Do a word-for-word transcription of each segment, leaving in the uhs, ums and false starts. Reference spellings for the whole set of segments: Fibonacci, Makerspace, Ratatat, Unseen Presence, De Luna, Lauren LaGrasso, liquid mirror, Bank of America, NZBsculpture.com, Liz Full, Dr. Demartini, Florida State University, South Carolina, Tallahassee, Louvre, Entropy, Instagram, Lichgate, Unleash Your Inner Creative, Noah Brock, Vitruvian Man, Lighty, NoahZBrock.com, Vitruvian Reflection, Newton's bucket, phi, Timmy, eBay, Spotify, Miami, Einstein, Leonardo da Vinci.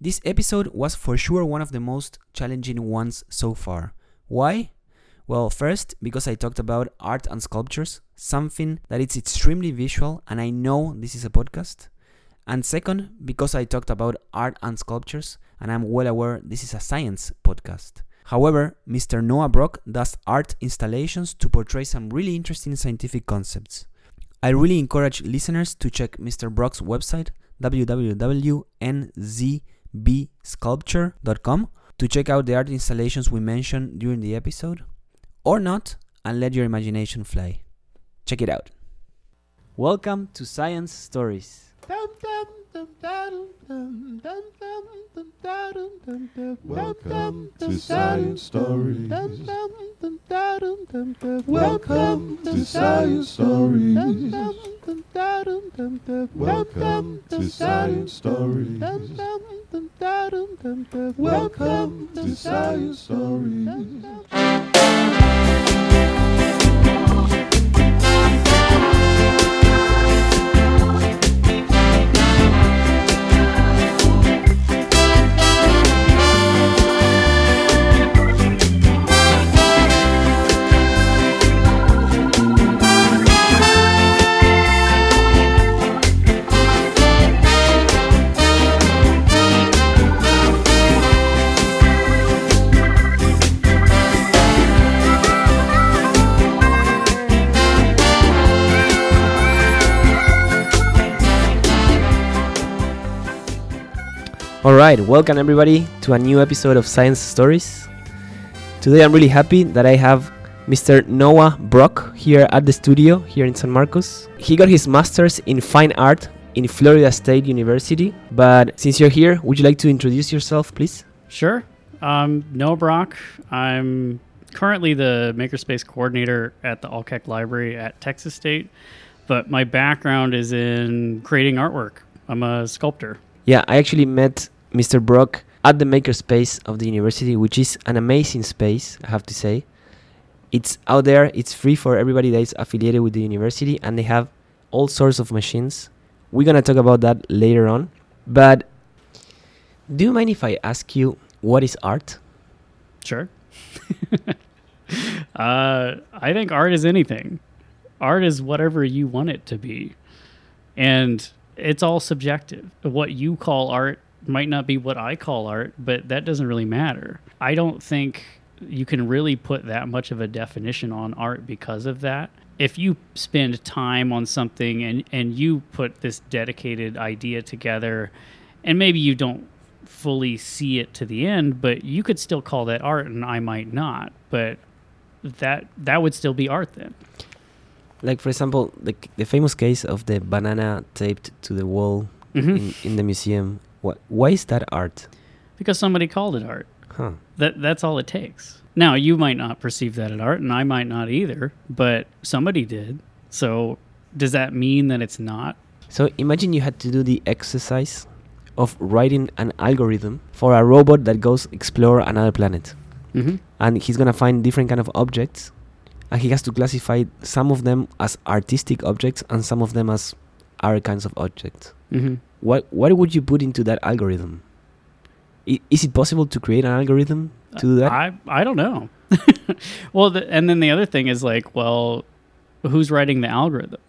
This episode was for sure one of the most challenging ones so far. Why? Well, first, because I talked about art and sculptures, something that is extremely visual, and I know this is a podcast. And second, because I talked about art and sculptures, and I'm well aware this is a science podcast. However, Mister Noah Brock does art installations to portray some really interesting scientific concepts. I really encourage listeners to check Mister Brock's website, w w w dot n z b sculpture dot com, to check out the art installations we mentioned during the episode. Or not, and let your imagination fly. Check it out. Welcome to Science Stories. Welcome to Science Stories. Welcome to Science Stories. Welcome to Science Stories. Welcome to Science Stories. Alright, welcome everybody to a new episode of Science Stories. Today I'm really happy that I have Mister Noah Brock here at the studio, here in San Marcos. He got his master's in fine art in Florida State University, but since you're here, would you like to introduce yourself, please? Sure. Um, Noah Brock. I'm currently the Makerspace Coordinator at the Alkek Library at Texas State, but my background is in creating artwork. I'm a sculptor. Yeah, I actually met Mister Brock at the Makerspace of the university, which is an amazing space, I have to say. It's out there, it's free for everybody that is affiliated with the university, and they have all sorts of machines. We're going to talk about that later on. But do you mind if I ask you, what is art? Sure. uh, I think art is anything. Art is whatever you want it to be. And it's all subjective. What you call art might not be what I call art, but that doesn't really matter. I don't think you can really put that much of a definition on art because of that. If you spend time on something and, and you put this dedicated idea together, and maybe you don't fully see it to the end, but you could still call that art, and I might not. But that that would still be art then. Like, for example, the, the famous case of the banana taped to the wall mm-hmm. in, in the museum. What, why is that art? Because somebody called it art. Huh. That That's all it takes. Now, you might not perceive that as art, and I might not either, but somebody did. So does that mean that it's not? So imagine you had to do the exercise of writing an algorithm for a robot that goes explore another planet. Mm-hmm. And he's going to find different kind of objects. And he has to classify some of them as artistic objects and some of them as other kinds of objects. Mm-hmm. What what would you put into that algorithm? I, is it possible to create an algorithm to do that? I, I don't know. well, the, and then the other thing is like, well, who's writing the algorithm?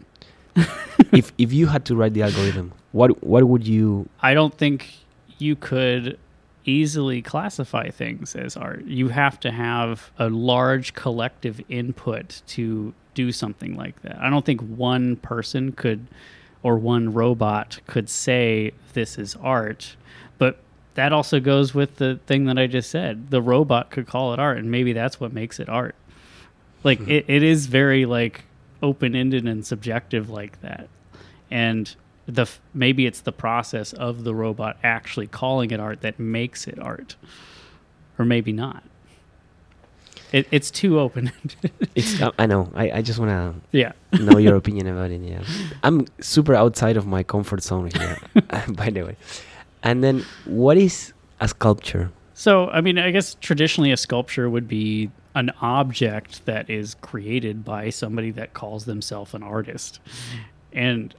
if if you had to write the algorithm, what what would you? I don't think you could easily classify things as art. You have to have a large collective input to do something like that. I don't think one person could, or one robot could say this is art, but that also goes with the thing that I just said. The robot could call it art, and maybe that's what makes it art. Like, it, it is very, like, open-ended and subjective like that. And The f- maybe it's the process of the robot actually calling it art that makes it art, or maybe not. It, it's too open. it's uh, I know. I, I just want to yeah. know your opinion about it. Yeah, I'm super outside of my comfort zone here, by the way. And then, what is a sculpture? So, I mean, I guess traditionally a sculpture would be an object that is created by somebody that calls themselves an artist, and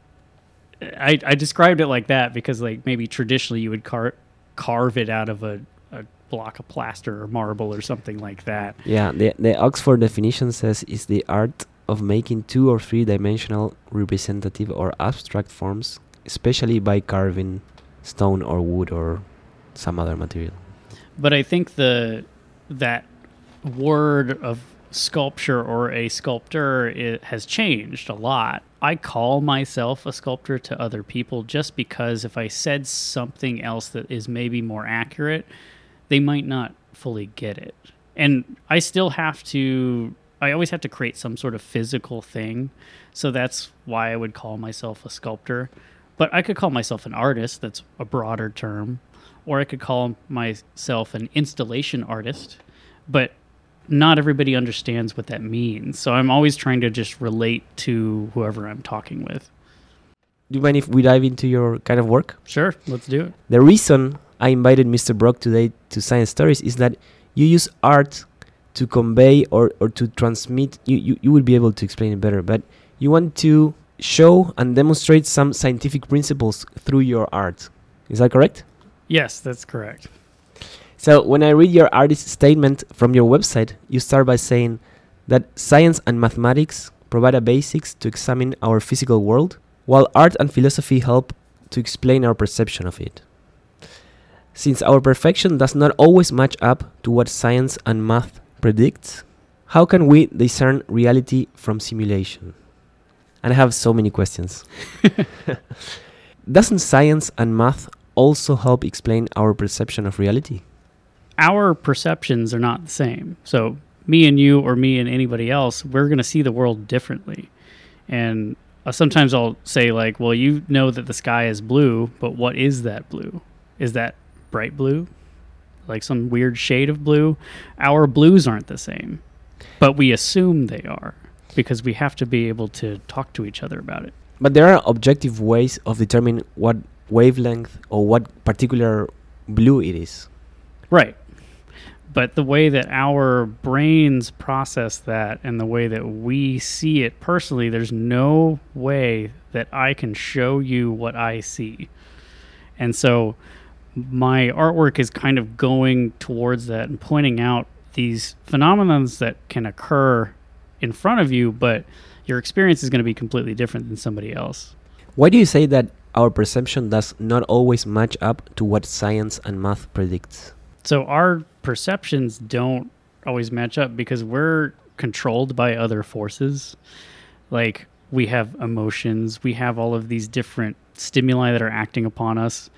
I, I described it like that because, like, maybe traditionally you would car- carve it out of a, a block of plaster or marble or something like that. Yeah, the, the Oxford definition says it's the art of making two or three-dimensional representative or abstract forms, especially by carving stone or wood or some other material. But I think the that word of sculpture or a sculptor it has changed a lot. I call myself a sculptor to other people just because if I said something else that is maybe more accurate, they might not fully get it. And I still have to, I always have to create some sort of physical thing. So that's why I would call myself a sculptor. But I could call myself an artist, that's a broader term, or I could call myself an installation artist, but not everybody understands what that means. So I'm always trying to just relate to whoever I'm talking with. Do you mind if we dive into your kind of work? Sure, let's do it. The reason I invited Mister Brock today to Science Stories is that you use art to convey or, or to transmit. You, you, you would be able to explain it better, but you want to show and demonstrate some scientific principles through your art. Is that correct? Yes, that's correct. So when I read your artist statement from your website, you start by saying that science and mathematics provide a basics to examine our physical world, while art and philosophy help to explain our perception of it. Since our perfection does not always match up to what science and math predicts, how can we discern reality from simulation? And I have so many questions. Doesn't science and math also help explain our perception of reality? Our perceptions are not the same. So me and you or me and anybody else, we're going to see the world differently. And uh, sometimes I'll say like, well, you know that the sky is blue, but what is that blue? Is that bright blue? Like some weird shade of blue? Our blues aren't the same, but we assume they are, because we have to be able to talk to each other about it. But there are objective ways of determining what wavelength or what particular blue it is. Right. But the way that our brains process that and the way that we see it personally, there's no way that I can show you what I see. And so my artwork is kind of going towards that and pointing out these phenomena that can occur in front of you, but your experience is going to be completely different than somebody else. Why do you say that our perception does not always match up to what science and math predicts? So our perceptions don't always match up because we're controlled by other forces. Like we have emotions, we have all of these different stimuli that are acting upon us.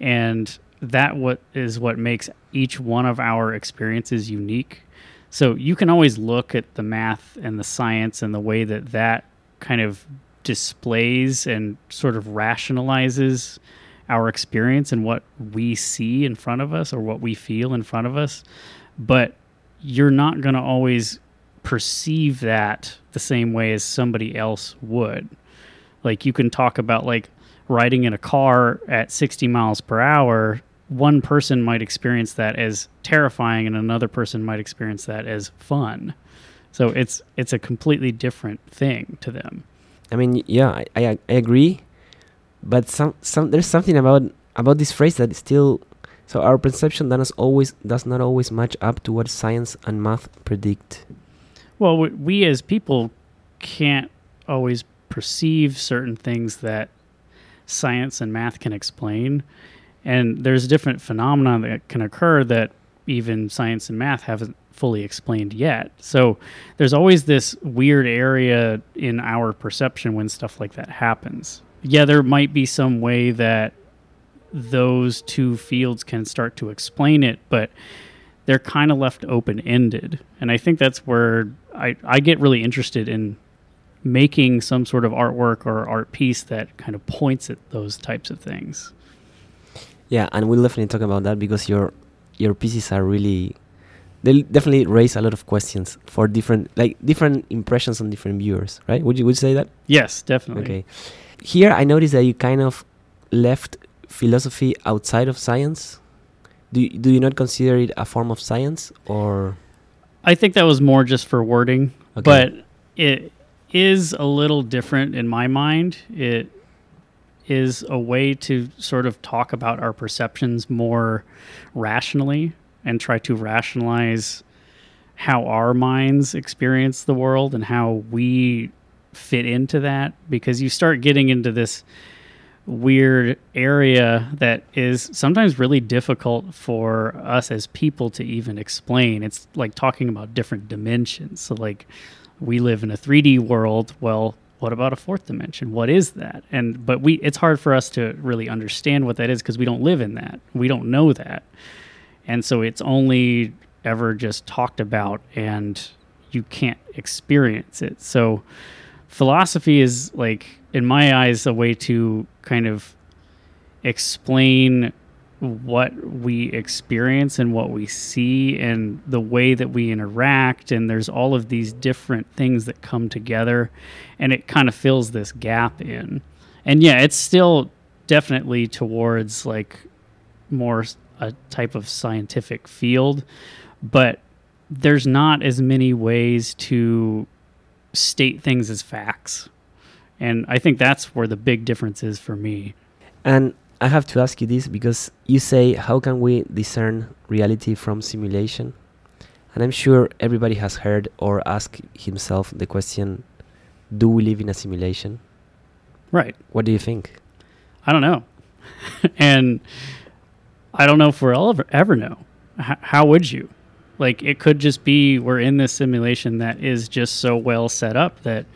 And that what is what makes each one of our experiences unique. So you can always look at the math and the science and the way that that kind of displays and sort of rationalizes our experience and what we see in front of us or what we feel in front of us, but you're not going to always perceive that the same way as somebody else would. Like you can talk about like riding in a car at sixty miles per hour. One person might experience that as terrifying and another person might experience that as fun. So it's it's a completely different thing to them. I mean, yeah, I, I, I agree. But some, some there's something about about this phrase that is still... So our perception does, always, does not always match up to what science and math predict. Well, we, we as people can't always perceive certain things that science and math can explain. And there's different phenomena that can occur that even science and math haven't fully explained yet. So there's always this weird area in our perception when stuff like that happens. Yeah, there might be some way that those two fields can start to explain it, but they're kind of left open-ended. And I think that's where I, I get really interested in making some sort of artwork or art piece that kind of points at those types of things. Yeah, and we'll definitely talk about that because your your pieces are really... They definitely raise a lot of questions for different... Like, different impressions on different viewers, right? Would you, would you say that? Yes, definitely. Okay. Here, I noticed that you kind of left philosophy outside of science. Do you, do you not consider it a form of science, or...? I think that was more just for wording, okay. But it is a little different in my mind. It is a way to sort of talk about our perceptions more rationally and try to rationalize how our minds experience the world and how we fit into that, because you start getting into this weird area that is sometimes really difficult for us as people to even explain. It's like talking about different dimensions. So like we live in a three D world. Well, what about a fourth dimension? What is that? And but we it's hard for us to really understand what that is because we don't live in that. We don't know that. And so it's only ever just talked about and you can't experience it. So philosophy is, like, in my eyes, a way to kind of explain what we experience and what we see and the way that we interact. And there's all of these different things that come together, and it kind of fills this gap in. And yeah, it's still definitely towards like more a type of scientific field, but there's not as many ways to state things as facts. And I think that's where the big difference is for me. And I have to ask you this, because you say, how can we discern reality from simulation? And I'm sure everybody has heard or asked himself the question, do we live in a simulation? Right. What do you think? I don't know. And I don't know if we'll ever, ever know. H- how would you? Like, it could just be we're in this simulation that is just so well set up that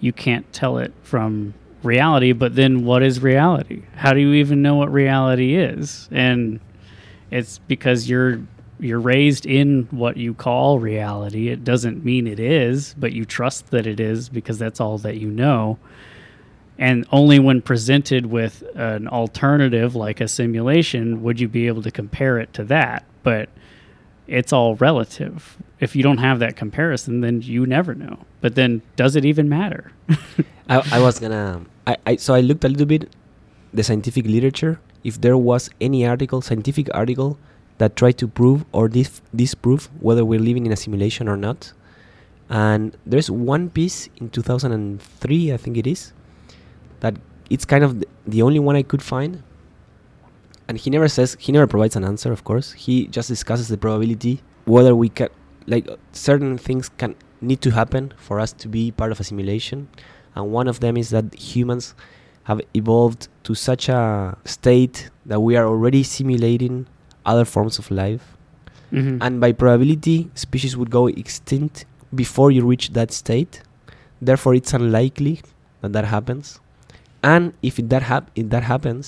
you can't tell it from reality. But then what is reality? How do you even know what reality is? And it's because you're you're raised in what you call reality. It doesn't mean it is, but you trust that it is because that's all that you know. And only when presented with an alternative like a simulation would you be able to compare it to that. But it's all relative. If you don't have that comparison, then you never know. But then does it even matter? I, I was gonna I, I so I looked a little bit the scientific literature, if there was any article, scientific article, that tried to prove or dif- disprove whether we're living in a simulation or not. And there's one piece in two thousand three, I think it is, that it's kind of th- the only one I could find. And he never says, he never provides an answer, of course. He just discusses the probability, whether we can, like, certain things can need to happen for us to be part of a simulation. And one of them is that humans have evolved to such a state that we are already simulating other forms of life. Mm-hmm. And by probability, species would go extinct before you reach that state. Therefore, it's unlikely that that happens. And if it that hap- if that happens...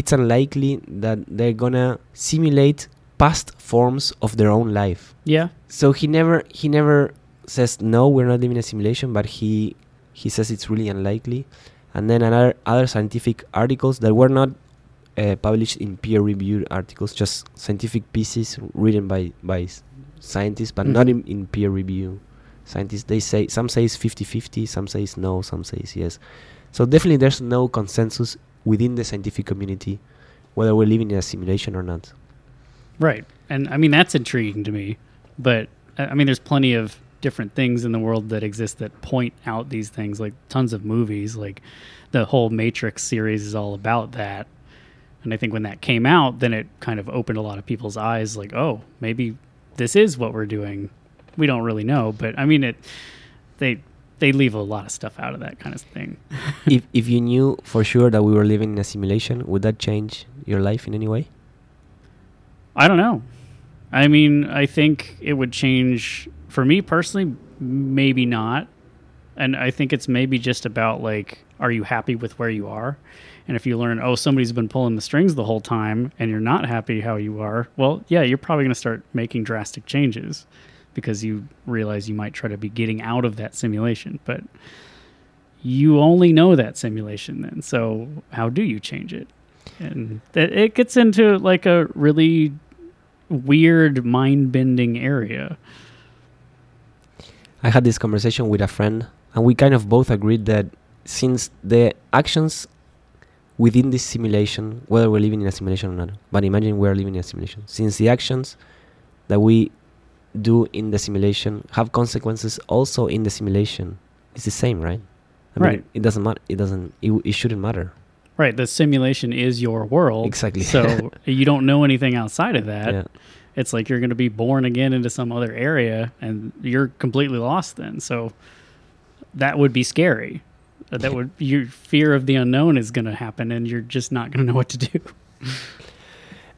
it's unlikely that they're gonna simulate past forms of their own life. Yeah. So he never he never says, no, we're not living in a simulation, but he he says it's really unlikely. And then another other scientific articles that were not uh, published in peer-reviewed articles, just scientific pieces written by, by scientists, but mm-hmm. not in, in peer review. Scientists, they say, some say it's fifty-fifty, some say it's no, some say it's yes. So definitely there's no consensus within the scientific community whether we're living in a simulation or not. Right. And I mean, that's intriguing to me, but I mean, there's plenty of different things in the world that exist that point out these things, like tons of movies, like the whole Matrix series is all about that. And I think when that came out, then it kind of opened a lot of people's eyes, like, oh, maybe this is what we're doing. We don't really know, but I mean, it, they, They leave a lot of stuff out of that kind of thing. if if you knew for sure that we were living in a simulation, would that change your life in any way? I don't know. I mean, I think it would change, for me personally, maybe not. And I think it's maybe just about, like, are you happy with where you are? And if you learn, oh, somebody's been pulling the strings the whole time and you're not happy how you are, well, yeah, you're probably going to start making drastic changes, because you realize you might try to be getting out of that simulation. But you only know that simulation then, so how do you change it? And th- it gets into like a really weird, mind-bending area. I had this conversation with a friend, and we kind of both agreed that since the actions within this simulation, whether we're living in a simulation or not, but imagine we're living in a simulation, since the actions that we do in the simulation have consequences also in the simulation, it's the same, right? I mean, right. It, it doesn't matter. It doesn't. It, it shouldn't matter. Right. The simulation is your world. Exactly. So you don't know anything outside of that. Yeah. It's like you're going to be born again into some other area, and you're completely lost then. So that would be scary. That would your fear of the unknown is going to happen, and you're just not going to know what to do.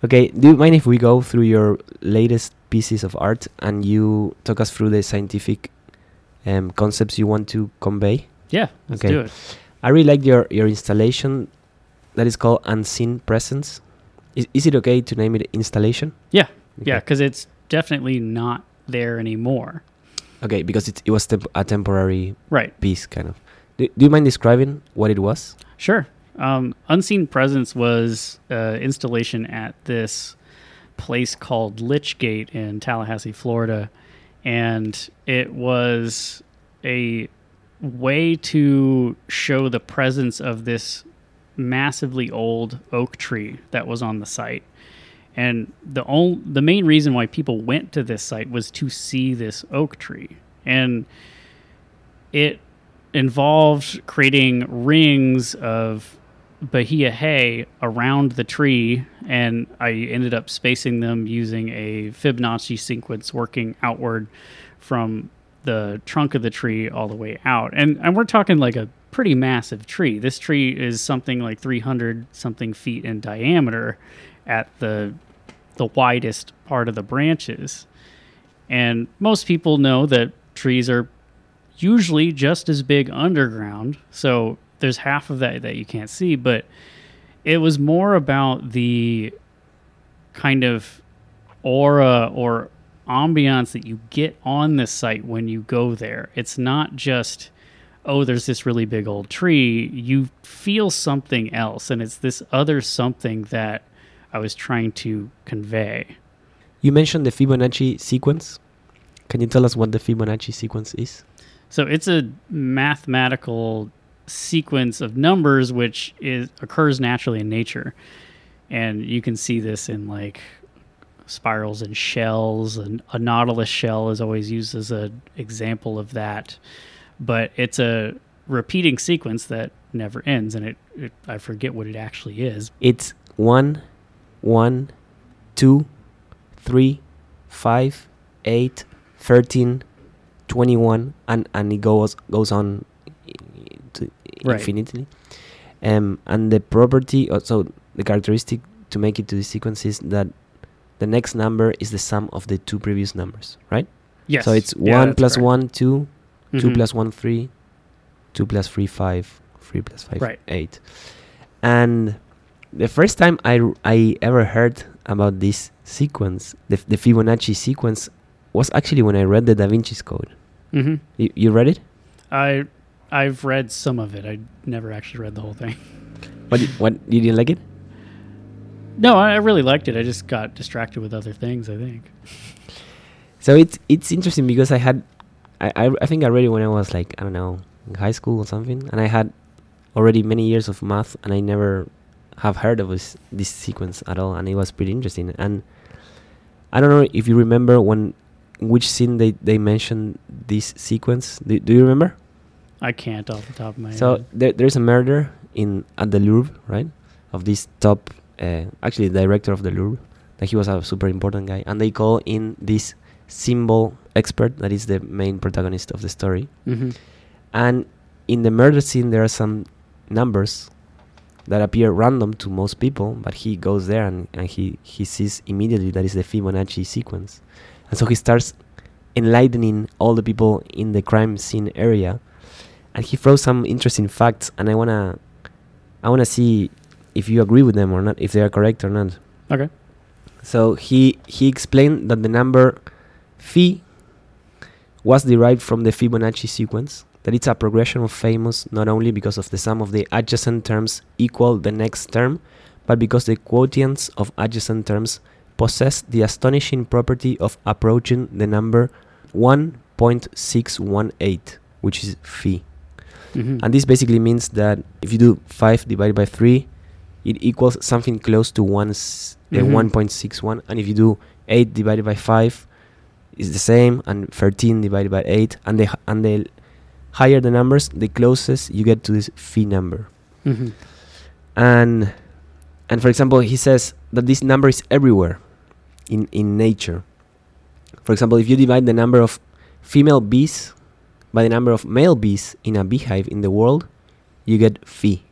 Okay, do you mind if we go through your latest pieces of art and you talk us through the scientific um, concepts you want to convey? Yeah, let's okay. do it. I really like your, your installation that is called Unseen Presence. Is, is it okay to name it installation? Yeah, okay. yeah, because it's definitely not there anymore. Okay, because it, it was temp- a temporary right. piece, kind of. Do, do you mind describing what it was? Sure. Um, Unseen Presence was uh, installation at this place called Lichgate in Tallahassee, Florida, and it was a way to show the presence of this massively old oak tree that was on the site. And the only, the main reason why people went to this site was to see this oak tree, and it involved creating rings of bahia hay around the tree, and I ended up spacing them using a Fibonacci sequence working outward from the trunk of the tree all the way out. And, and we're talking like a pretty massive tree. This tree is something like three hundred something feet in diameter at the the widest part of the branches. And most people know that trees are usually just as big underground, so there's half of that that you can't see, but it was more about the kind of aura or ambiance that you get on this site when you go there. It's not just, oh, there's this really big old tree. You feel something else, and it's this other something that I was trying to convey. You mentioned the Fibonacci sequence. Can you tell us what the Fibonacci sequence is? So it's a mathematical sequence of numbers which is occurs naturally in nature. And you can see this in like spirals and shells, and a nautilus shell is always used as an example of that. But it's a repeating sequence that never ends, and it, it I forget what it actually is. It's one, one, two, three, five, eight, thirteen, twenty-one, and and it goes goes on to right. infinitely. Um, and the property, so the characteristic to make it to the sequence is that the next number is the sum of the two previous numbers, right? Yes. So it's yeah, one plus correct. one, two, mm-hmm. two plus one, three, two plus three, five, three plus five, right. eight. And the first time I, I ever heard about this sequence, the, the Fibonacci sequence, was actually when I read the Da Vinci's Code. Mm-hmm. You, you read it? I, I've read some of it. I never actually read the whole thing. What? What? You didn't like it? No, I, I really liked it. I just got distracted with other things, I think. So it's it's interesting because I had, I, I, I think I read it when I was like, I don't know, in high school or something. And I had already many years of math, and I never have heard of this, this sequence at all. And it was pretty interesting. And I don't know if you remember when... which scene they, they mentioned this sequence. Do, do you remember? I can't off the top of my so head. So there, there's a murder in at the Louvre, right? Of this top, uh, actually the director of the Louvre. Like he was a super important guy. And they call in this symbol expert that is the main protagonist of the story. Mm-hmm. And in the murder scene, there are some numbers that appear random to most people. But he goes there and, and he, he sees immediately that is the Fibonacci sequence. And so he starts enlightening all the people in the crime scene area, and he throws some interesting facts. And I wanna, I wanna see if you agree with them or not, if they are correct or not. Okay. So he he explained that the number phi was derived from the Fibonacci sequence. That it's a progression of famous not only because of the sum of the adjacent terms equal the next term, but because the quotients of adjacent terms possess the astonishing property of approaching the number one point six one eight, which is phi. Mm-hmm. And this basically means that if you do five divided by three, it equals something close to one, s- mm-hmm. uh, one point six one. And if you do eight divided by five, it's the same, and thirteen divided by eight. And the, h- and the higher the numbers, the closest you get to this phi number. Mm-hmm. And and for example, he says that this number is everywhere in, in nature. For example, if you divide the number of female bees by the number of male bees in a beehive in the world, you get phi.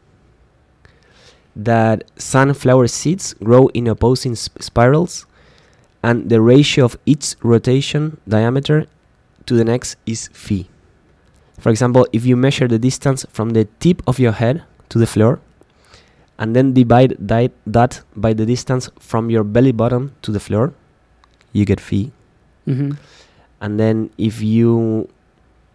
That sunflower seeds grow in opposing sp- spirals, and the ratio of each rotation diameter to the next is phi. For example, if you measure the distance from the tip of your head to the floor, and then divide di- that by the distance from your belly button to the floor, you get phi. Mm-hmm. And then if you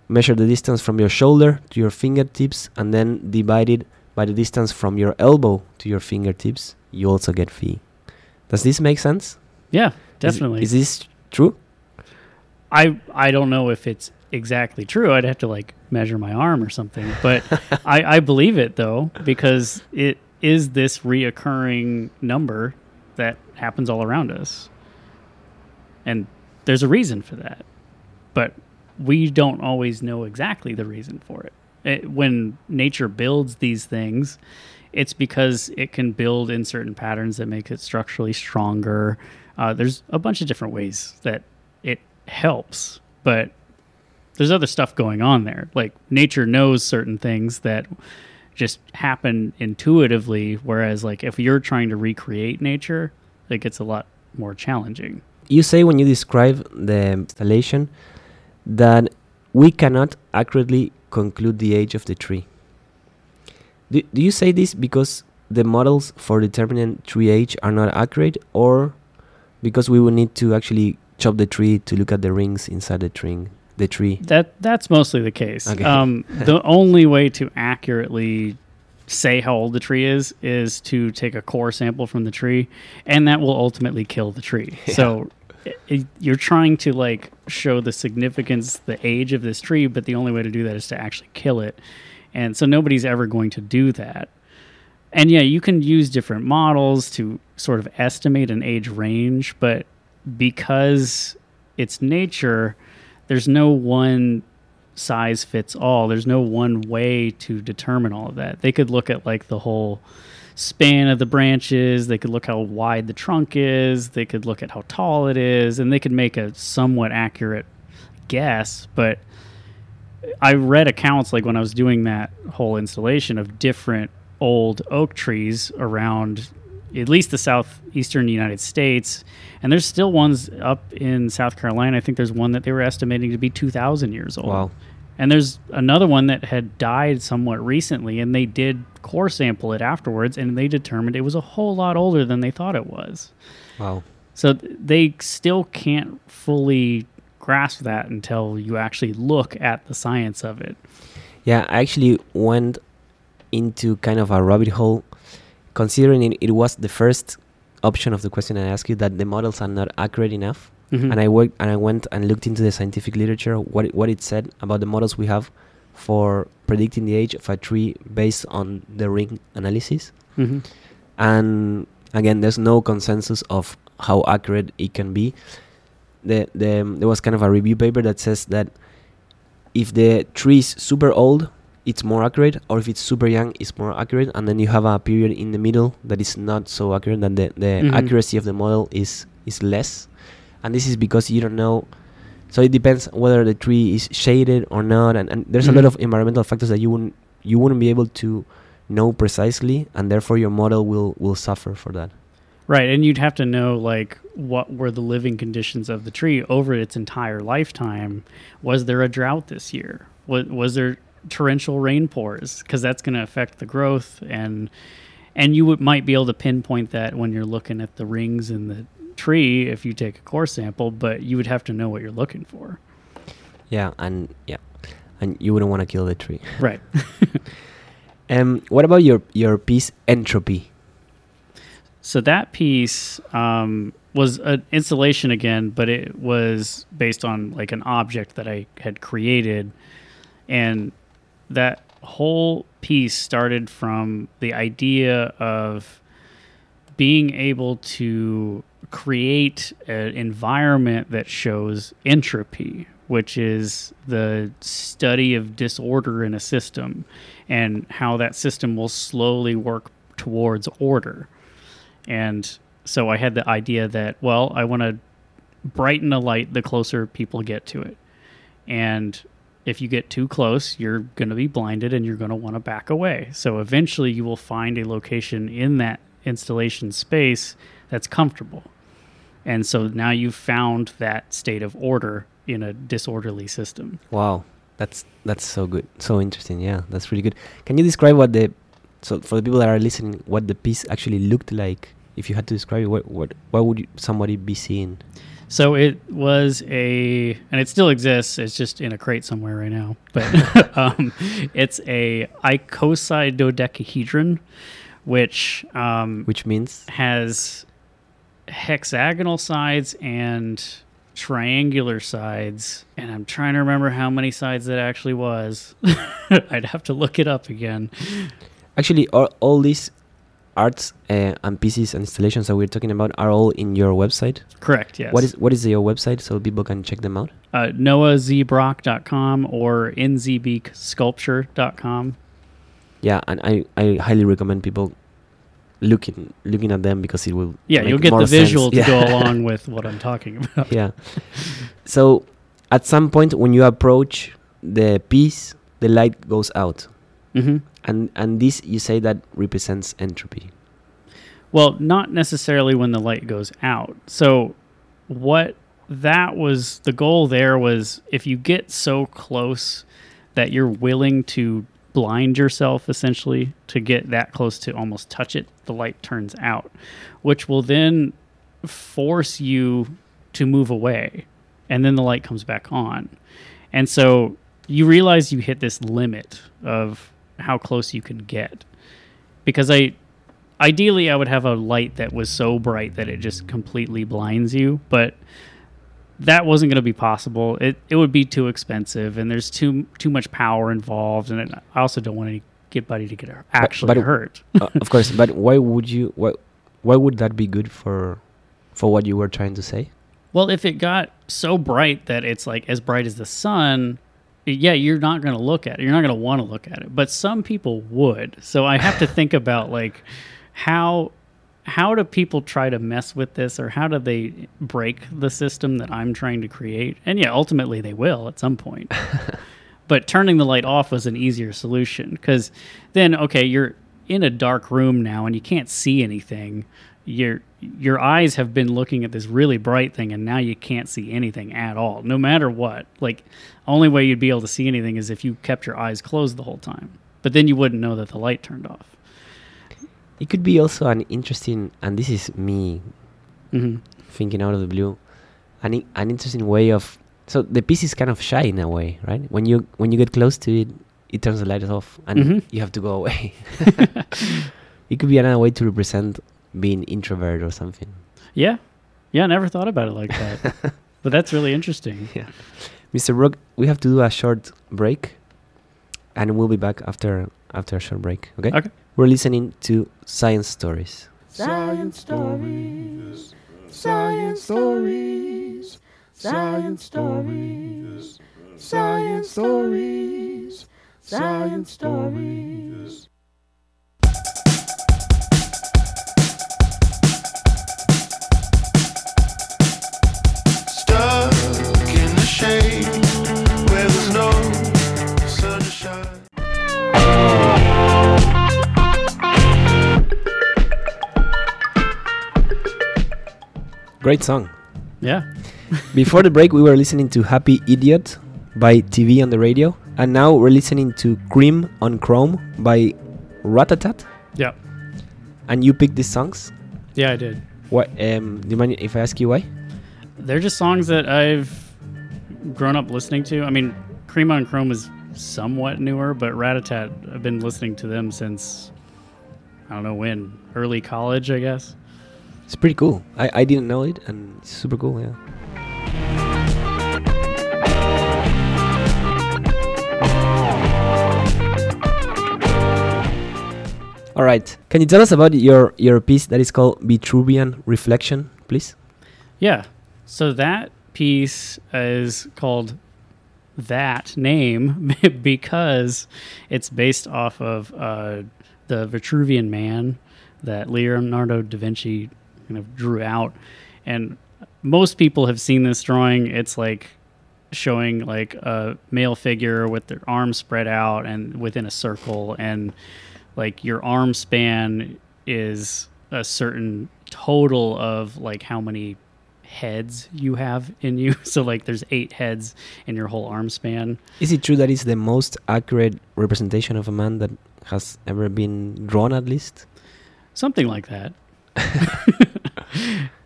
measure the distance from your shoulder to your fingertips, and then divide it by the distance from your elbow to your fingertips, you also get phi. Does this make sense? Yeah, definitely. Is, is this true? I I don't know if it's exactly true. I'd have to like measure my arm or something. But I, I believe it though, because it is this reoccurring number that happens all around us. And there's a reason for that. But we don't always know exactly the reason for it. It, when nature builds these things, it's because it can build in certain patterns that make it structurally stronger. Uh, there's a bunch of different ways that it helps, but there's other stuff going on there. Like nature knows certain things that just happen intuitively, whereas like if you're trying to recreate nature, it gets a lot more challenging. You say when you describe the installation that we cannot accurately conclude the age of the tree. Do, do you say this because the models for determining tree age are not accurate, or because we would need to actually chop the tree to look at the rings inside the tree? The tree. That that's mostly the case. Okay. Um, the only way to accurately say how old the tree is is to take a core sample from the tree, and that will ultimately kill the tree. Yeah. So you're trying to like show the significance, the age of this tree, but the only way to do that is to actually kill it. And so nobody's ever going to do that. And yeah, you can use different models to sort of estimate an age range, but because it's nature, there's no one size fits all. There's no one way to determine all of that. They could look at like the whole span of the branches, they could look how wide the trunk is, they could look at how tall it is, and they could make a somewhat accurate guess. But I read accounts like when I was doing that whole installation of different old oak trees around at least the southeastern United States, and there's still ones up in South Carolina. I think there's one that they were estimating to be two thousand years old. Wow. And there's another one that had died somewhat recently, and they did core sample it afterwards, and they determined it was a whole lot older than they thought it was. Wow. So th- they still can't fully grasp that until you actually look at the science of it. Yeah, I actually went into kind of a rabbit hole, considering it, it was the first option of the question I asked you, that the models are not accurate enough. Mm-hmm. And I worked and I went and looked into the scientific literature, what it, what it said about the models we have for predicting the age of a tree based on the ring analysis. Mm-hmm. And again, there's no consensus of how accurate it can be. The, the um, there was kind of a review paper that says that if the tree is super old, it's more accurate, or if it's super young, it's more accurate. And then you have a period in the middle that is not so accurate, that the, the mm-hmm. accuracy of the model is is less. And this is because you don't know, so it depends whether the tree is shaded or not, and, and there's mm-hmm. a lot of environmental factors that you wouldn't you wouldn't be able to know precisely, and therefore your model will, will suffer for that. Right, and you'd have to know like what were the living conditions of the tree over its entire lifetime. Was there a drought this year? Was, was there torrential rain pours? Because that's going to affect the growth, and and you would, might be able to pinpoint that when you're looking at the rings in the tree if you take a core sample, but you would have to know what you're looking for. Yeah, and yeah, and you wouldn't want to kill the tree, right? um what about your your piece Entropy? So that piece um was an installation again, but it was based on like an object that I had created, and that whole piece started from the idea of being able to create an environment that shows entropy, which is the study of disorder in a system and how that system will slowly work work towards order. And so I had the idea that, well, I want to brighten a light the closer people get to it. And if you get too close, you're going to be blinded and you're going to want to back away. So eventually you will find a location in that installation space that's comfortable. And so now you've found that state of order in a disorderly system. Wow. That's that's so good. So interesting. Yeah, that's really good. Can you describe what the, so for the people that are listening, what the piece actually looked like? If you had to describe it, what what, what would you, somebody be seeing? So it was a, and it still exists, it's just in a crate somewhere right now, but um, it's a icosidodecahedron, which um, which means has hexagonal sides and triangular sides, and I'm trying to remember how many sides that actually was. I'd have to look it up again. Actually, all, all these arts uh, and pieces and installations that we're talking about are all in your website? Correct, yes. What is what is your website so people can check them out? Uh, Noah Z Brock dot com or N Z B sculpture dot com. Yeah, and I, I highly recommend people looking looking at them because it will yeah make you'll get more the visual sense. to yeah. go along with what I'm talking about. Yeah. So at some point when you approach the piece, the light goes out. Mm-hmm. And and this, you say, that represents entropy. Well, not necessarily when the light goes out. So what that was, the goal there was, if you get so close that you're willing to blind yourself, essentially, to get that close to almost touch it, the light turns out, which will then force you to move away. And then the light comes back on. And so you realize you hit this limit of how close you can get, because I ideally I would have a light that was so bright that it just completely blinds you, but that wasn't going to be possible. It it would be too expensive, and there's too too much power involved, and it, I also don't want to get buddy to get actually but, but hurt. uh, of course but why would you why, why would that be good for for what you were trying to say? Well, if it got so bright that it's like as bright as the sun, yeah, you're not going to look at it. You're not going to want to look at it. But some people would. So I have to think about, like, how how do people try to mess with this, or how do they break the system that I'm trying to create? And, yeah, ultimately they will at some point. But turning the light off was an easier solution, because then, okay, you're in a dark room now and you can't see anything. Your your eyes have been looking at this really bright thing, and now you can't see anything at all, no matter what. Like, only way you'd be able to see anything is if you kept your eyes closed the whole time. But then you wouldn't know that the light turned off. It could be also an interesting, and this is me mm-hmm. thinking out of the blue, an an interesting way of. So the piece is kind of shy in a way, right? When you when you get close to it, it turns the light off, and mm-hmm. you have to go away. It could be another way to represent being introvert or something. Yeah. Yeah, I never thought about it like that. But that's really interesting. Yeah. Mister Brock, we have to do a short break, and we'll be back after after a short break. Okay? Okay. We're listening to Science Stories. Science Stories. Science Stories. Science Stories. Science Stories. Science Stories. Great song. Yeah. Before the break, we were listening to Happy Idiot by T V on the Radio, and now we're listening to Cream on Chrome by Ratatat. Yeah. And you picked these songs? Yeah, I did. What? Um, do you mind if I ask you why? They're just songs that I've grown up listening to. I mean, Cream on Chrome is somewhat newer, but Ratatat, I've been listening to them since, I don't know when, early college, I guess. It's pretty cool. I, I didn't know it, and it's super cool, yeah. All right. Can you tell us about your, your piece that is called Vitruvian Reflection, please? Yeah. So that piece is called that name because it's based off of uh, the Vitruvian Man, that Leonardo da Vinci kind of drew out. And most people have seen this drawing. It's like showing like a male figure with their arms spread out and within a circle, and like your arm span is a certain total of like how many heads you have in you. So like there's eight heads in your whole arm span. Is it true that it's the most accurate representation of a man that has ever been drawn, at least? Something like that.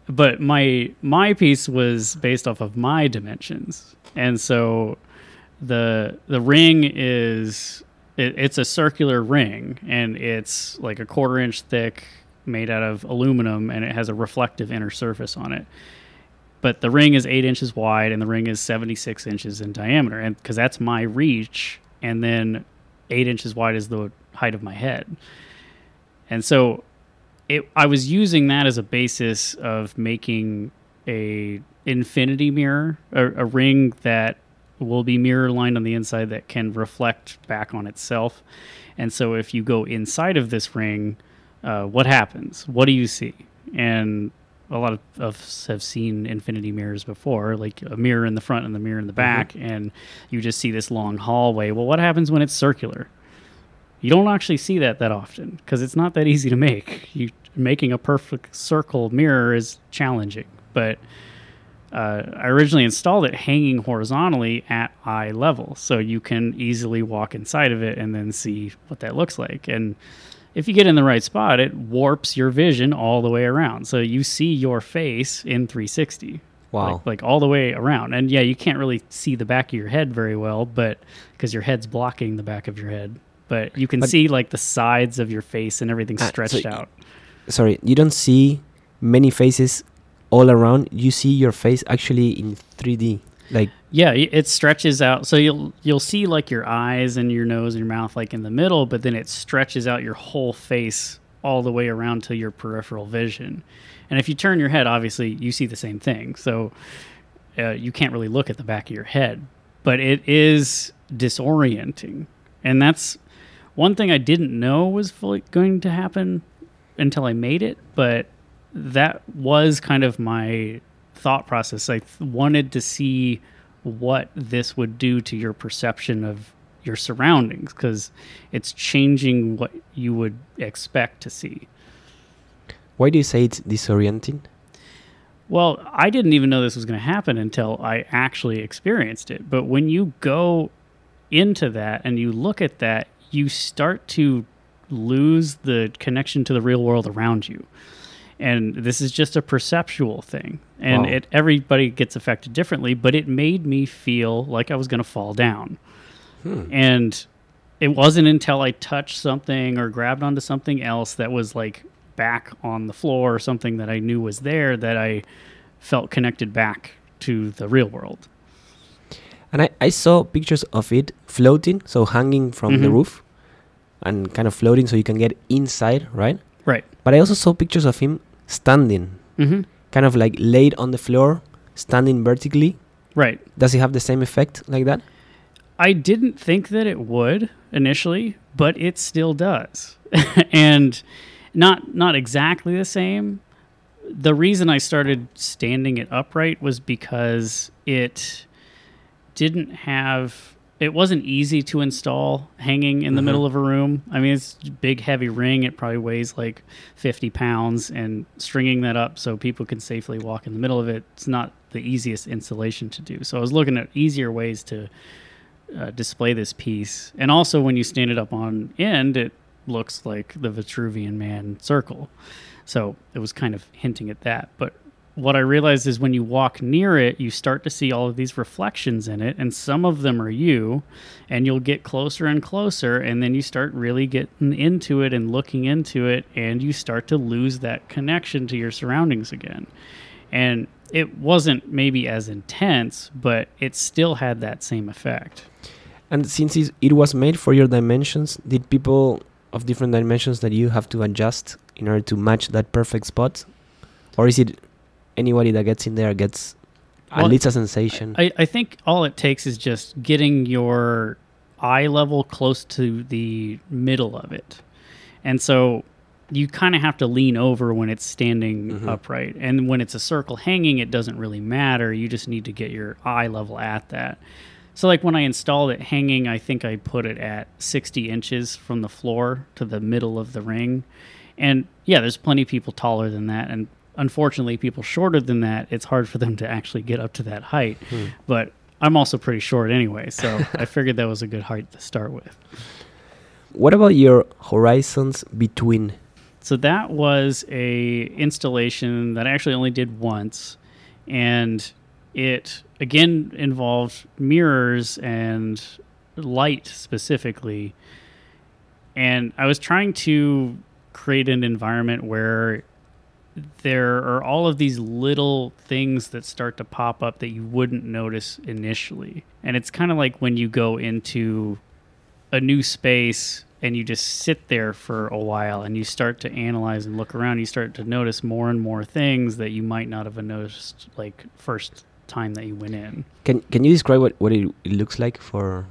But my my piece was based off of my dimensions. And so the the ring is it, it's a circular ring, and it's like a quarter inch thick, made out of aluminum, and it has a reflective inner surface on it. But the ring is eight inches wide, and the ring is seventy-six inches in diameter, and because that's my reach, and then eight inches wide is the height of my head. And so it, I was using that as a basis of making a infinity mirror, a, a ring that will be mirror lined on the inside that can reflect back on itself. And so if you go inside of this ring, Uh, what happens? What do you see? And a lot of, of us have seen infinity mirrors before, like a mirror in the front and the mirror in the back, mm-hmm. and you just see this long hallway. Well, what happens when it's circular? You don't actually see that that often, because it's not that easy to make. You making a perfect circle mirror is challenging. But uh, I originally installed it hanging horizontally at eye level, so you can easily walk inside of it and then see what that looks like. And if you get in the right spot, it warps your vision all the way around. So you see your face in three sixty. Wow. Like, like all the way around. And yeah, you can't really see the back of your head very well, but because your head's blocking the back of your head. But you can but, see like the sides of your face and everything stretched uh, so out. You, sorry, you don't see many faces all around. You see your face actually in three D. Like yeah, it stretches out. So you'll you'll see like your eyes and your nose and your mouth like in the middle, but then it stretches out your whole face all the way around to your peripheral vision. And if you turn your head, obviously you see the same thing. So uh, you can't really look at the back of your head, but it is disorienting. And that's one thing I didn't know was fully going to happen until I made it, but that was kind of my thought process. I wanted to see what this would do to your perception of your surroundings, because it's changing what you would expect to see. Why do you say it's disorienting? Well, I didn't even know this was going to happen until I actually experienced it. But when you go into that and you look at that, you start to lose the connection to the real world around you. And this is just a perceptual thing. And wow. it everybody gets affected differently, but it made me feel like I was going to fall down. Hmm. And it wasn't until I touched something or grabbed onto something else that was like back on the floor or something that I knew was there that I felt connected back to the real world. And I, I saw pictures of it floating, so hanging from mm-hmm. the roof and kind of floating so you can get inside, right? Right. But I also saw pictures of him standing, mm-hmm. kind of like laid on the floor, standing vertically. Right. Does it have the same effect like that? I didn't think that it would initially, but it still does. And not not exactly the same. The reason I started standing it upright was because it didn't have... It wasn't easy to install hanging in mm-hmm. the middle of a room. I mean, it's a big, heavy ring. It probably weighs like fifty pounds, and stringing that up so people can safely walk in the middle of it, it's not the easiest installation to do. So I was looking at easier ways to uh, display this piece. And also when you stand it up on end, it looks like the Vitruvian Man circle. So it was kind of hinting at that. But what I realized is when you walk near it, you start to see all of these reflections in it, and some of them are you, and you'll get closer and closer, and then you start really getting into it and looking into it, and you start to lose that connection to your surroundings again. And it wasn't maybe as intense, but it still had that same effect. And since it was made for your dimensions, did people of different dimensions that you have to adjust in order to match that perfect spot? Or is it... anybody that gets in there gets well, at least a sensation. I, I think all it takes is just getting your eye level close to the middle of it. And so you kind of have to lean over when it's standing mm-hmm. upright. And when it's a circle hanging, it doesn't really matter. You just need to get your eye level at that. So like when I installed it hanging, I think I put it at sixty inches from the floor to the middle of the ring. And yeah, there's plenty of people taller than that. And unfortunately, people shorter than that, it's hard for them to actually get up to that height. Hmm. But I'm also pretty short anyway, so I figured that was a good height to start with. What about your Horizons Between? So that was a installation that I actually only did once, and it, again, involved mirrors and light specifically. And I was trying to create an environment where there are all of these little things that start to pop up that you wouldn't notice initially. And it's kind of like when you go into a new space and you just sit there for a while and you start to analyze and look around, you start to notice more and more things that you might not have noticed like first time that you went in. Can can you describe what, what it, it looks like for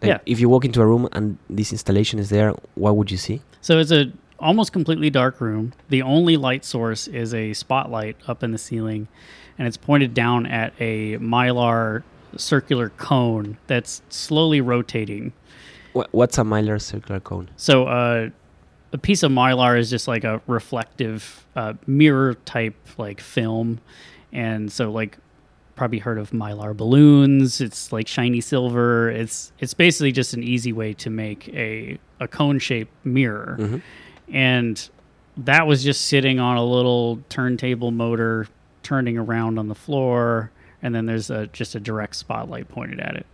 like yeah. if you walk into a room and this installation is there, what would you see? So it's a almost completely dark room. The only light source is a spotlight up in the ceiling, and it's pointed down at a Mylar circular cone that's slowly rotating. What's a Mylar circular cone? So uh, a piece of Mylar is just like a reflective uh, mirror type like film. And so like probably heard of Mylar balloons. It's like shiny silver. It's it's basically just an easy way to make a, a cone-shaped mirror. Mm-hmm. And that was just sitting on a little turntable motor turning around on the floor. And then there's a, just a direct spotlight pointed at it.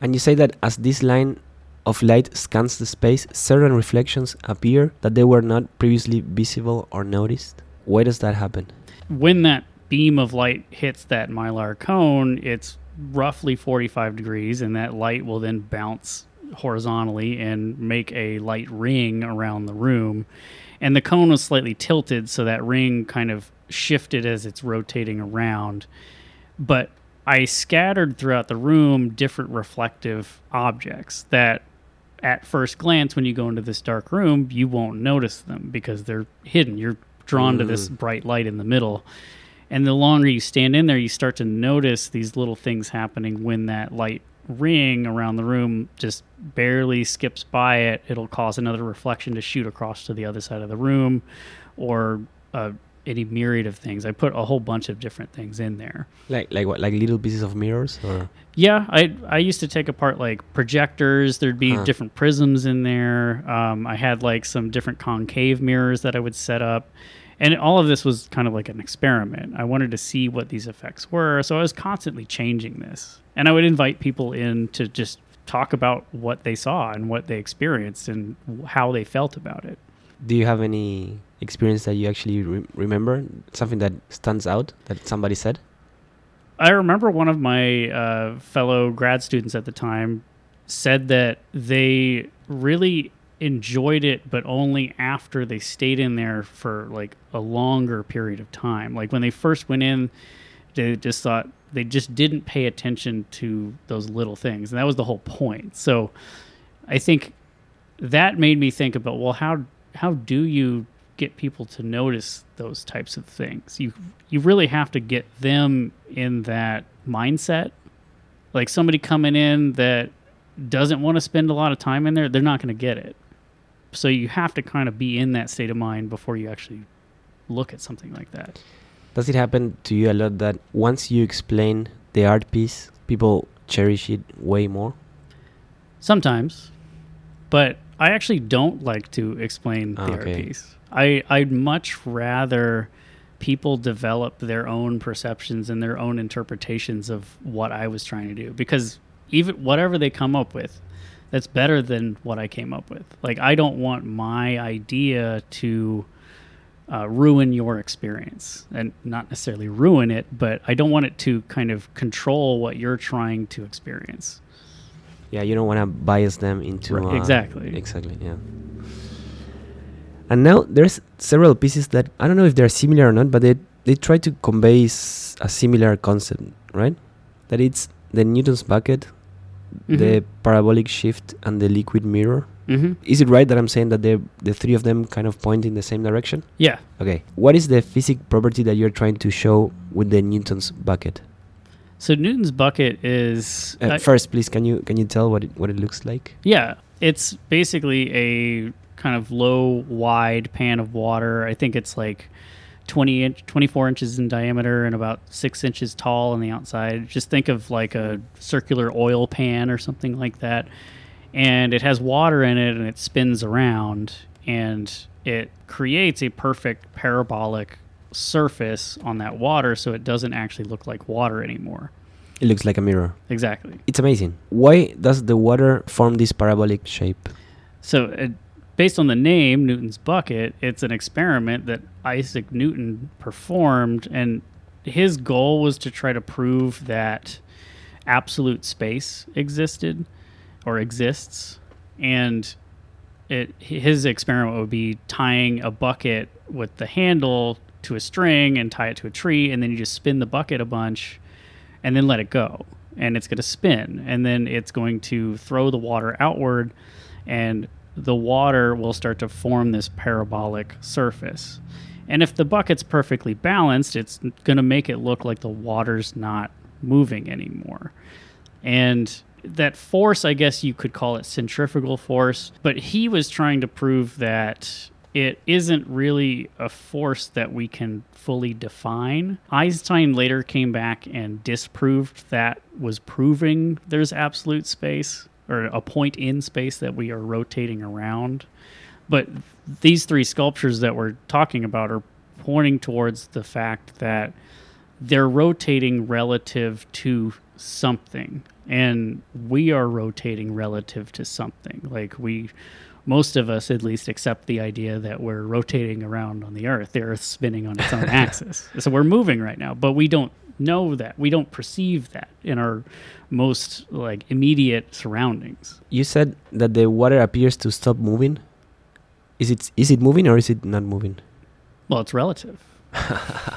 And you say that as this line of light scans the space, certain reflections appear that they were not previously visible or noticed. Why does that happen? When that beam of light hits that Mylar cone, it's roughly forty-five degrees, and that light will then bounce horizontally and make a light ring around the room. And the cone was slightly tilted, so that ring kind of shifted as it's rotating around. But I scattered throughout the room different reflective objects that at first glance, when you go into this dark room, you won't notice them because they're hidden. You're drawn mm. to this bright light in the middle. And the longer you stand in there, you start to notice these little things happening when that light ring around the room just barely skips by it. It'll cause another reflection to shoot across to the other side of the room or uh, any myriad of things. I put a whole bunch of different things in there. Like like what? Like little pieces of mirrors? Or? Yeah, I I used to take apart like projectors. There'd be huh. different prisms in there. Um, I had like some different concave mirrors that I would set up. And all of this was kind of like an experiment. I wanted to see what these effects were. So I was constantly changing this. And I would invite people in to just talk about what they saw and what they experienced and how they felt about it. Do you have any experience that you actually re- remember? Something that stands out that somebody said? I remember one of my uh, fellow grad students at the time said that they really enjoyed it, but only after they stayed in there for like a longer period of time. Like when they first went in, they just thought they just didn't pay attention to those little things. And that was the whole point. So I think that made me think about, well, how how do you get people to notice those types of things? You you really have to get them in that mindset. Like somebody coming in that doesn't want to spend a lot of time in there, they're not going to get it. So you have to kind of be in that state of mind before you actually look at something like that. Does it happen to you a lot that once you explain the art piece, people cherish it way more? Sometimes, but I actually don't like to explain the okay. art piece. I, I'd much rather people develop their own perceptions and their own interpretations of what I was trying to do, because even whatever they come up with, that's better than what I came up with. Like, I don't want my idea to uh, ruin your experience, and not necessarily ruin it, but I don't want it to kind of control what you're trying to experience. Yeah, you don't want to bias them into... Right, uh, exactly. Exactly, yeah. And now there's several pieces that, I don't know if they're similar or not, but they, they try to convey s- a similar concept, right? That it's the Newton's bucket, mm-hmm. the parabolic shift, and the liquid mirror. Mm-hmm. Is it right that I'm saying that the the three of them kind of point in the same direction? Yeah. Okay. What is the physics property that you're trying to show with the Newton's bucket? So Newton's bucket is... Uh, uh, first, please, can you can you tell what it, what it looks like? Yeah. It's basically a kind of low, wide pan of water. I think it's like twenty inch, twenty-four inches in diameter and about six inches tall on the outside. Just think of like a circular oil pan or something like that. And it has water in it, and it spins around, and it creates a perfect parabolic surface on that water, so it doesn't actually look like water anymore. It looks like a mirror. Exactly. It's amazing. Why does the water form this parabolic shape? So uh, based on the name, Newton's bucket, it's an experiment that Isaac Newton performed, and his goal was to try to prove that absolute space existed. Or exists, and it, his experiment would be tying a bucket with the handle to a string and tie it to a tree, and then you just spin the bucket a bunch and then let it go, and it's going to spin, and then it's going to throw the water outward, and the water will start to form this parabolic surface. And if the bucket's perfectly balanced, it's going to make it look like the water's not moving anymore. And that force, I guess you could call it centrifugal force, but he was trying to prove that it isn't really a force that we can fully define. Einstein later came back and disproved that was proving there's absolute space, or a point in space that we are rotating around. But these three sculptures that we're talking about are pointing towards the fact that they're rotating relative to something, and we are rotating relative to something. Like, we, most of us at least, accept the idea that we're rotating around on the Earth. The Earth's spinning on its own axis. So we're moving right now, but we don't know that. We don't perceive that in our most, like, immediate surroundings. You said that the water appears to stop moving. Is it is it moving or is it not moving? Well, it's relative.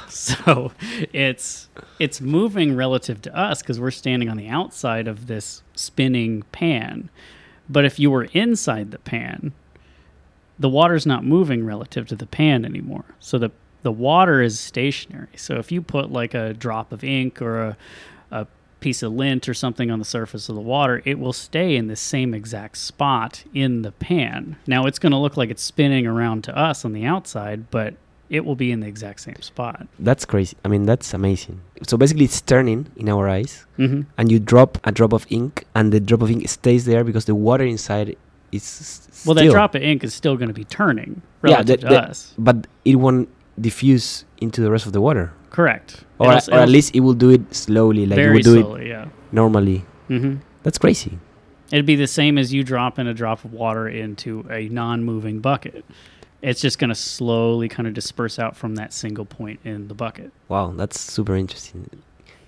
So it's it's moving relative to us because we're standing on the outside of this spinning pan. But if you were inside the pan, the water's not moving relative to the pan anymore. So the, the water is stationary. So if you put like a drop of ink or a, a piece of lint or something on the surface of the water, it will stay in the same exact spot in the pan. Now it's going to look like it's spinning around to us on the outside, but it will be in the exact same spot. That's crazy. I mean, that's amazing. So basically it's turning in our eyes, mm-hmm. and you drop a drop of ink, and the drop of ink stays there because the water inside is still... Well, that drop of ink is still going to be turning relative yeah, the, to the, us. But it won't diffuse into the rest of the water. Correct. Or, it'll, or it'll, at least it will do it slowly. Like very it will do slowly, it yeah. Normally. Mm-hmm. That's crazy. It'd be the same as you dropping a drop of water into a non-moving bucket. It's just going to slowly kind of disperse out from that single point in the bucket. Wow, that's super interesting.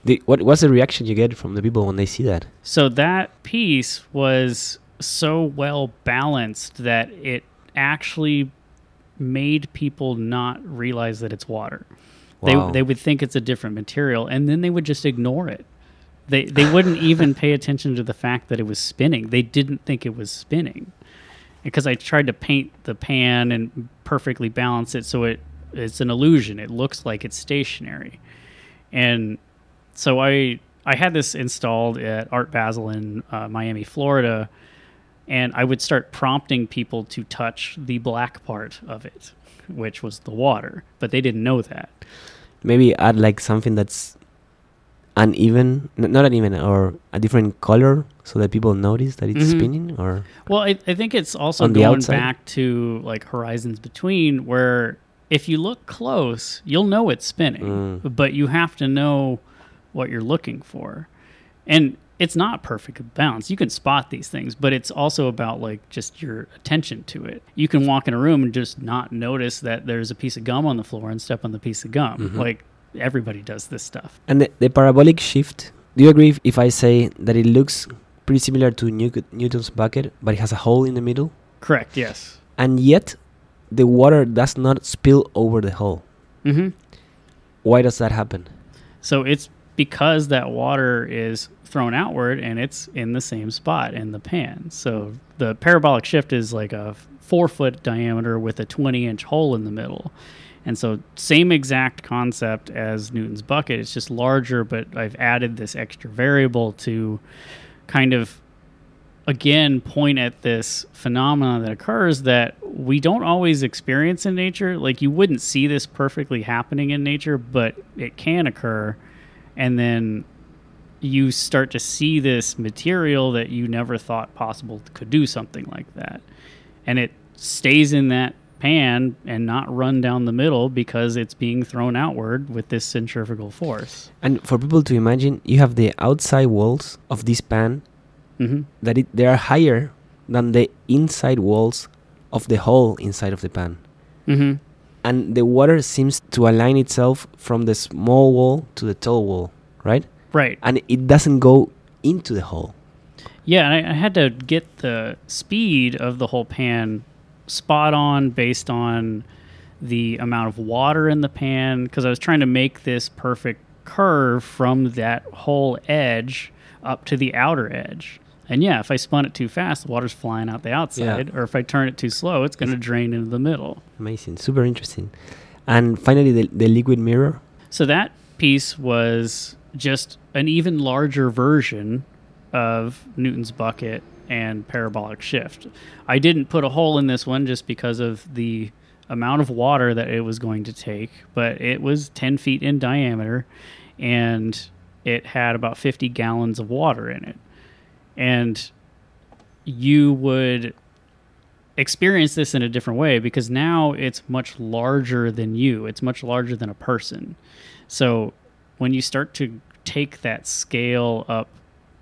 The, what what's the reaction you get from the people when they see that? So that piece was so well balanced that it actually made people not realize that it's water. Wow. They they would think it's a different material, and then they would just ignore it. They they wouldn't even pay attention to the fact that it was spinning. They didn't think it was spinning. Because I tried to paint the pan and perfectly balance it so it it's an illusion. It looks like it's stationary. And so I I had this installed at Art Basel in uh, Miami, Florida, and I would start prompting people to touch the black part of it, which was the water, but they didn't know that. Maybe add like something that's uneven, n- not uneven, or a different color so that people notice that it's mm-hmm. spinning? Or Well, I, I think it's also going back to like Horizons Between, where if you look close, you'll know it's spinning, mm. but you have to know what you're looking for. And it's not perfect balance. You can spot these things, but it's also about like just your attention to it. You can walk in a room and just not notice that there's a piece of gum on the floor and step on the piece of gum. Mm-hmm. Like, everybody does this stuff. And the, the parabolic shift, do you agree if, if I say that it looks pretty similar to New, Newton's bucket, but it has a hole in the middle? Correct, yes. And yet, the water does not spill over the hole. Mm-hmm. Why does that happen? So it's because that water is thrown outward and it's in the same spot in the pan. So the parabolic shift is like a four foot diameter with a twenty inch hole in the middle. And so same exact concept as Newton's bucket. It's just larger, but I've added this extra variable to kind of, again, point at this phenomenon that occurs that we don't always experience in nature. Like, you wouldn't see this perfectly happening in nature, but it can occur. And then you start to see this material that you never thought possible could do something like that. And it stays in that pan and not run down the middle because it's being thrown outward with this centrifugal force. And for people to imagine, you have the outside walls of this pan, mm-hmm. that it, they are higher than the inside walls of the hole inside of the pan. Mm-hmm. And the water seems to align itself from the small wall to the tall wall, right? Right. And it doesn't go into the hole. Yeah, and I, I had to get the speed of the whole pan spot on based on the amount of water in the pan, because I was trying to make this perfect curve from that whole edge up to the outer edge. And yeah, if I spun it too fast, the water's flying out the outside, yeah. or if I turn it too slow, it's going to drain into the middle. Amazing, super interesting. And finally, the, the liquid mirror. So that piece was just an even larger version of Newton's bucket and parabolic shift. I didn't put a hole in this one just because of the amount of water that it was going to take, but it was ten feet in diameter and it had about fifty gallons of water in it. And you would experience this in a different way because now it's much larger than you. It's much larger than a person. So when you start to take that scale up,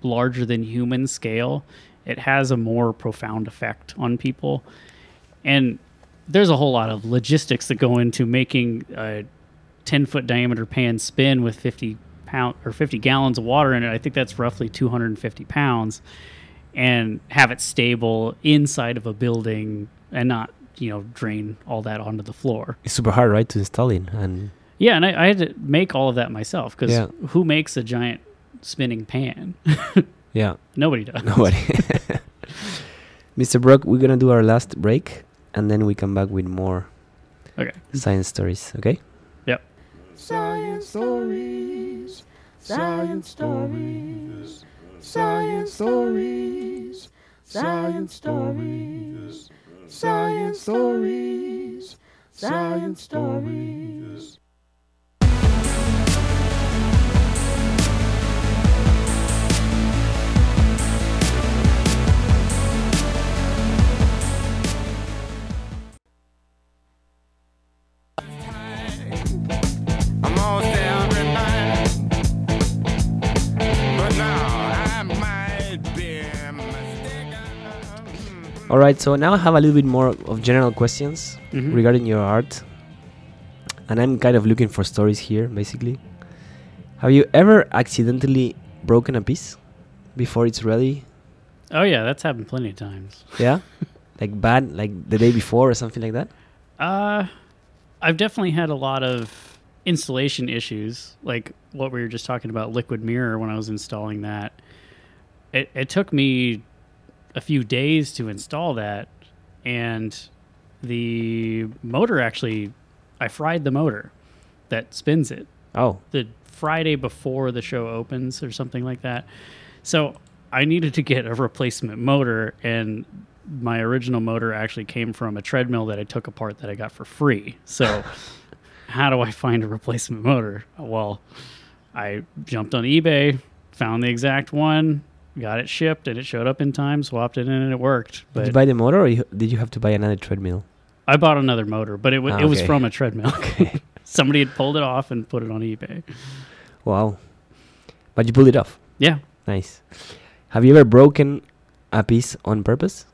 larger than human scale, it has a more profound effect on people. And there's a whole lot of logistics that go into making a ten foot diameter pan spin with fifty pound or fifty gallons of water in it. I think that's roughly two hundred fifty pounds, and have it stable inside of a building and not, you know, drain all that onto the floor. It's super hard, right, to install it. And yeah, and I, I had to make all of that myself because yeah. who makes a giant spinning pan? Yeah. Nobody does. Nobody. Mister Brock, we're going to do our last break, and then we come back with more okay. Science Stories, okay? Yep. Science Stories, Science Stories, Science Stories, Science Stories, Science Stories, Science Stories. All right, so now I have a little bit more of general questions mm-hmm. regarding your art. And I'm kind of looking for stories here, basically. Have you ever accidentally broken a piece before it's ready? Oh, yeah, that's happened plenty of times. Yeah? Like bad, like the day before or something like that? Uh, I've definitely had a lot of installation issues, like what we were just talking about, liquid mirror, when I was installing that. It, it took me a few days to install that, and the motor actually, I fried the motor that spins it. Oh. The Friday before the show opens or something like that. So I needed to get a replacement motor, and my original motor actually came from a treadmill that I took apart that I got for free. So how do I find a replacement motor? Well, I jumped on eBay, found the exact one, got it shipped, and it showed up in time, swapped it in, and it worked. But did you buy the motor, or you, did you have to buy another treadmill? I bought another motor, but it, w- ah, okay. it was from a treadmill. Okay. Somebody had pulled it off and put it on eBay. Wow. But you pulled it off? Yeah. Nice. Have you ever broken a piece on purpose?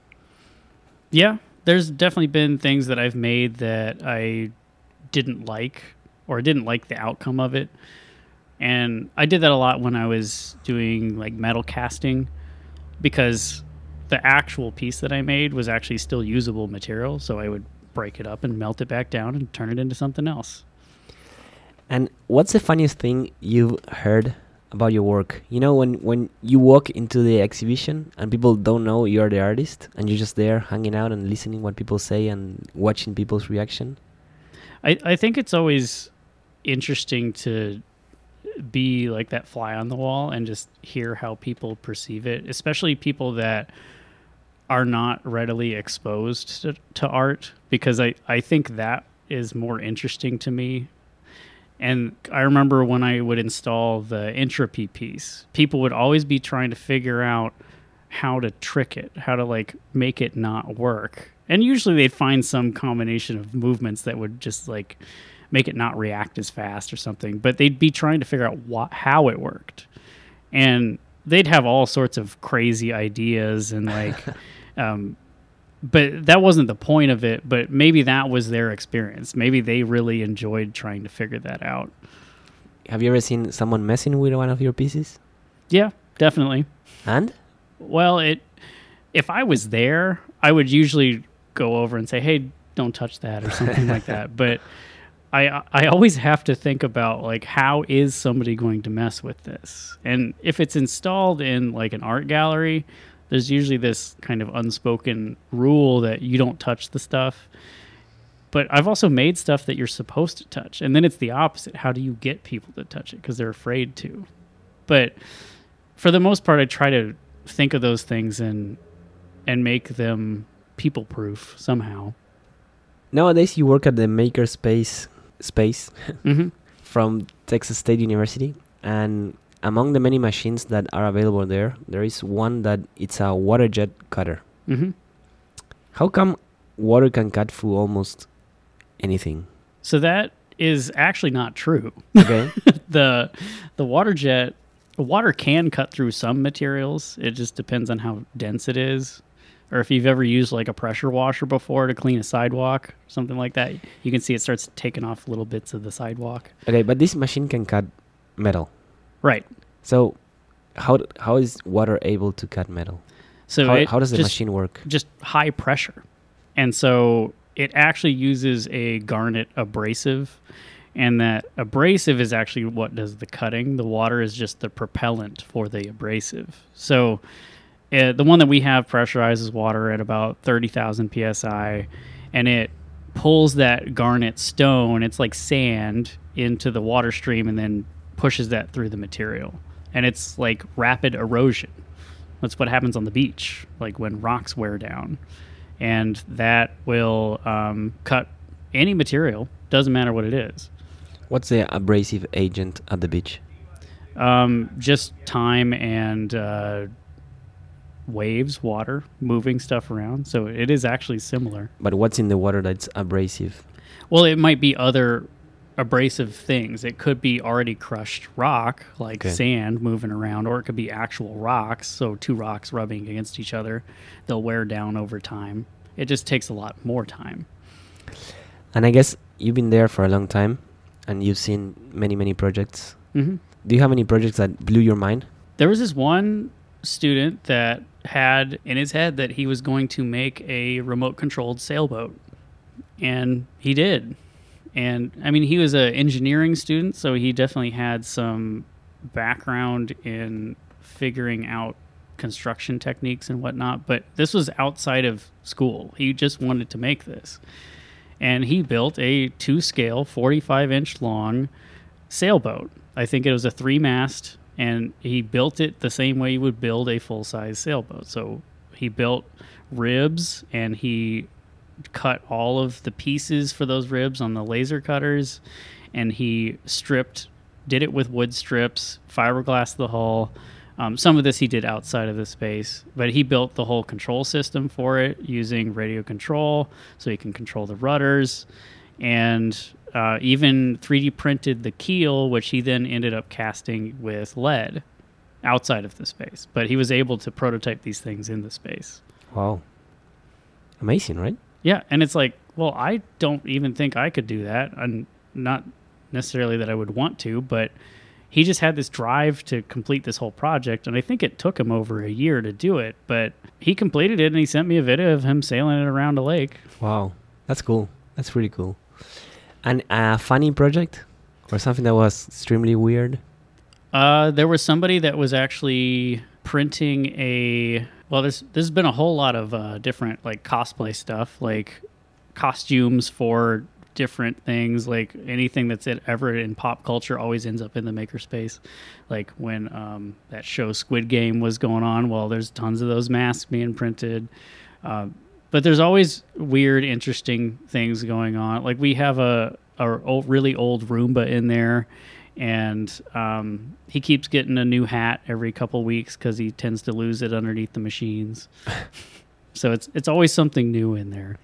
Yeah. There's definitely been things that I've made that I didn't like, or didn't like the outcome of it. And I did that a lot when I was doing like metal casting, because the actual piece that I made was actually still usable material. So I would break it up and melt it back down and turn it into something else. And what's the funniest thing you've heard about your work. You know, when, when you walk into the exhibition and people don't know you're the artist and you're just there hanging out and listening what people say and watching people's reaction? I, I think it's always interesting to be like that fly on the wall and just hear how people perceive it, especially people that are not readily exposed to, to art, because I, I think that is more interesting to me. And I remember when I would install the Entropy piece, people would always be trying to figure out how to trick it, how to like make it not work. And usually they'd find some combination of movements that would just like make it not react as fast or something. But they'd be trying to figure out wh- how it worked. And they'd have all sorts of crazy ideas and like... um, but that wasn't the point of it, but maybe that was their experience. Maybe they really enjoyed trying to figure that out. Have you ever seen someone messing with one of your pieces? Yeah, definitely. And? Well, it if I was there, I would usually go over and say, hey, don't touch that or something like that. But I I always have to think about, like, how is somebody going to mess with this? And if it's installed in, like, an art gallery, there's usually this kind of unspoken rule that you don't touch the stuff. But I've also made stuff that you're supposed to touch. And then it's the opposite. How do you get people to touch it? Because they're afraid to. But for the most part, I try to think of those things and and make them people-proof somehow. Nowadays, you work at the Makerspace space mm-hmm. from Texas State University. And... among the many machines that are available there, there is one that it's a water jet cutter. Mm-hmm. How come water can cut through almost anything? So that is actually not true. Okay. the the water jet, water can cut through some materials. It just depends on how dense it is. Or if you've ever used like a pressure washer before to clean a sidewalk, something like that, you can see it starts taking off little bits of the sidewalk. Okay, but this machine can cut metal. Right. So how how is water able to cut metal? So how, how does the just, machine work? Just high pressure. And so it actually uses a garnet abrasive, and that abrasive is actually what does the cutting. The water is just the propellant for the abrasive. So uh, the one that we have pressurizes water at about thirty thousand P S I, and it pulls that garnet stone, it's like sand, into the water stream and then pushes that through the material. And it's like rapid erosion. That's what happens on the beach, like when rocks wear down. And that will um, cut any material, doesn't matter what it is. What's the abrasive agent at the beach? Um, just time and uh, waves, water, moving stuff around. So it is actually similar. But what's in the water that's abrasive? Well, it might be other abrasive things. It could be already crushed rock, like okay. sand moving around, or it could be actual rocks. So two rocks rubbing against each other, they'll wear down over time. It just takes a lot more time. And I guess you've been there for a long time and you've seen many, many projects. Mm-hmm. Do you have any projects that blew your mind? There was this one student that had in his head that he was going to make a remote controlled sailboat, and he did. And, I mean, he was an engineering student, so he definitely had some background in figuring out construction techniques and whatnot. But this was outside of school. He just wanted to make this. And he built a two-scale, forty-five inch long sailboat. I think it was a three-mast, and he built it the same way you would build a full-size sailboat. So he built ribs, and he cut all of the pieces for those ribs on the laser cutters, and he stripped did it with wood strips, fiberglass the hull. Um, some of this he did outside of the space, but he built the whole control system for it using radio control, so he can control the rudders, and uh, even three D printed the keel, which he then ended up casting with lead outside of the space. But he was able to prototype these things in the space. Wow. Amazing, right? Yeah, and it's like, well, I don't even think I could do that. And not necessarily that I would want to, but he just had this drive to complete this whole project, and I think it took him over a year to do it, but he completed it, and he sent me a video of him sailing it around a lake. Wow, that's cool. That's really cool. And a funny project or something that was extremely weird? Uh, there was somebody that was actually printing a... Well, there's, there's been a whole lot of uh, different, like, cosplay stuff, like costumes for different things, like anything that's ever in pop culture always ends up in the makerspace. Like when um, that show Squid Game was going on, well, there's tons of those masks being printed. Uh, but there's always weird, interesting things going on. Like we have a, a old, really old Roomba in there, and um, he keeps getting a new hat every couple weeks because he tends to lose it underneath the machines. So it's it's always something new in there.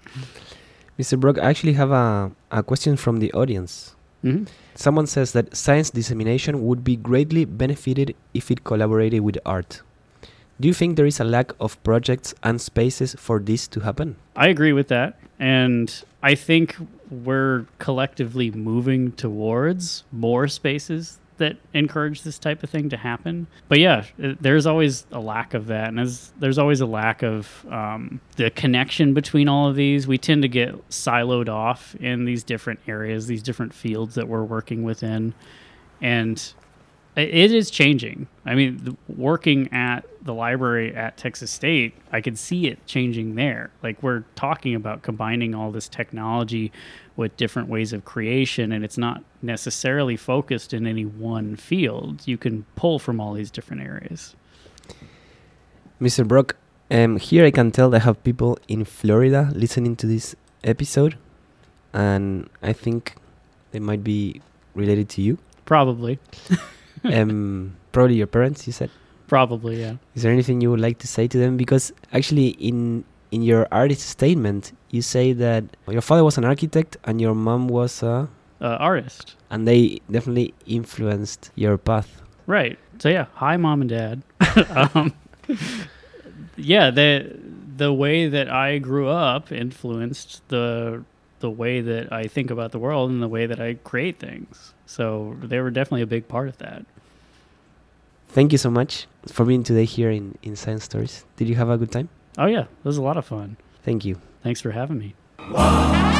Mister Brock, I actually have a, a question from the audience. Mm-hmm. Someone says that science dissemination would be greatly benefited if it collaborated with art. Do you think there is a lack of projects and spaces for this to happen? I agree with that. And I think we're collectively moving towards more spaces that encourage this type of thing to happen. But yeah, there's always a lack of that. And there's, there's always a lack of um, the connection between all of these. We tend to get siloed off in these different areas, these different fields that we're working within. And it is changing. I mean, working at the library at Texas State, I could see it changing there. Like we're talking about combining all this technology with different ways of creation, and it's not necessarily focused in any one field. You can pull from all these different areas. Mister Brock, um, here I can tell I have people in Florida listening to this episode, and I think they might be related to you. Probably. um, probably your parents, you said? Probably, yeah. Is there anything you would like to say to them? Because actually in in your artist statement, you say that your father was an architect and your mom was a... Uh, artist. And they definitely influenced your path. Right. So yeah, hi mom and dad. um, yeah, the, the way that I grew up influenced the... the way that I think about the world and the way that I create things. So they were definitely a big part of that. Thank you so much for being today here in, in Science Stories. Did you have a good time? Oh yeah, it was a lot of fun. Thank you. Thanks for having me.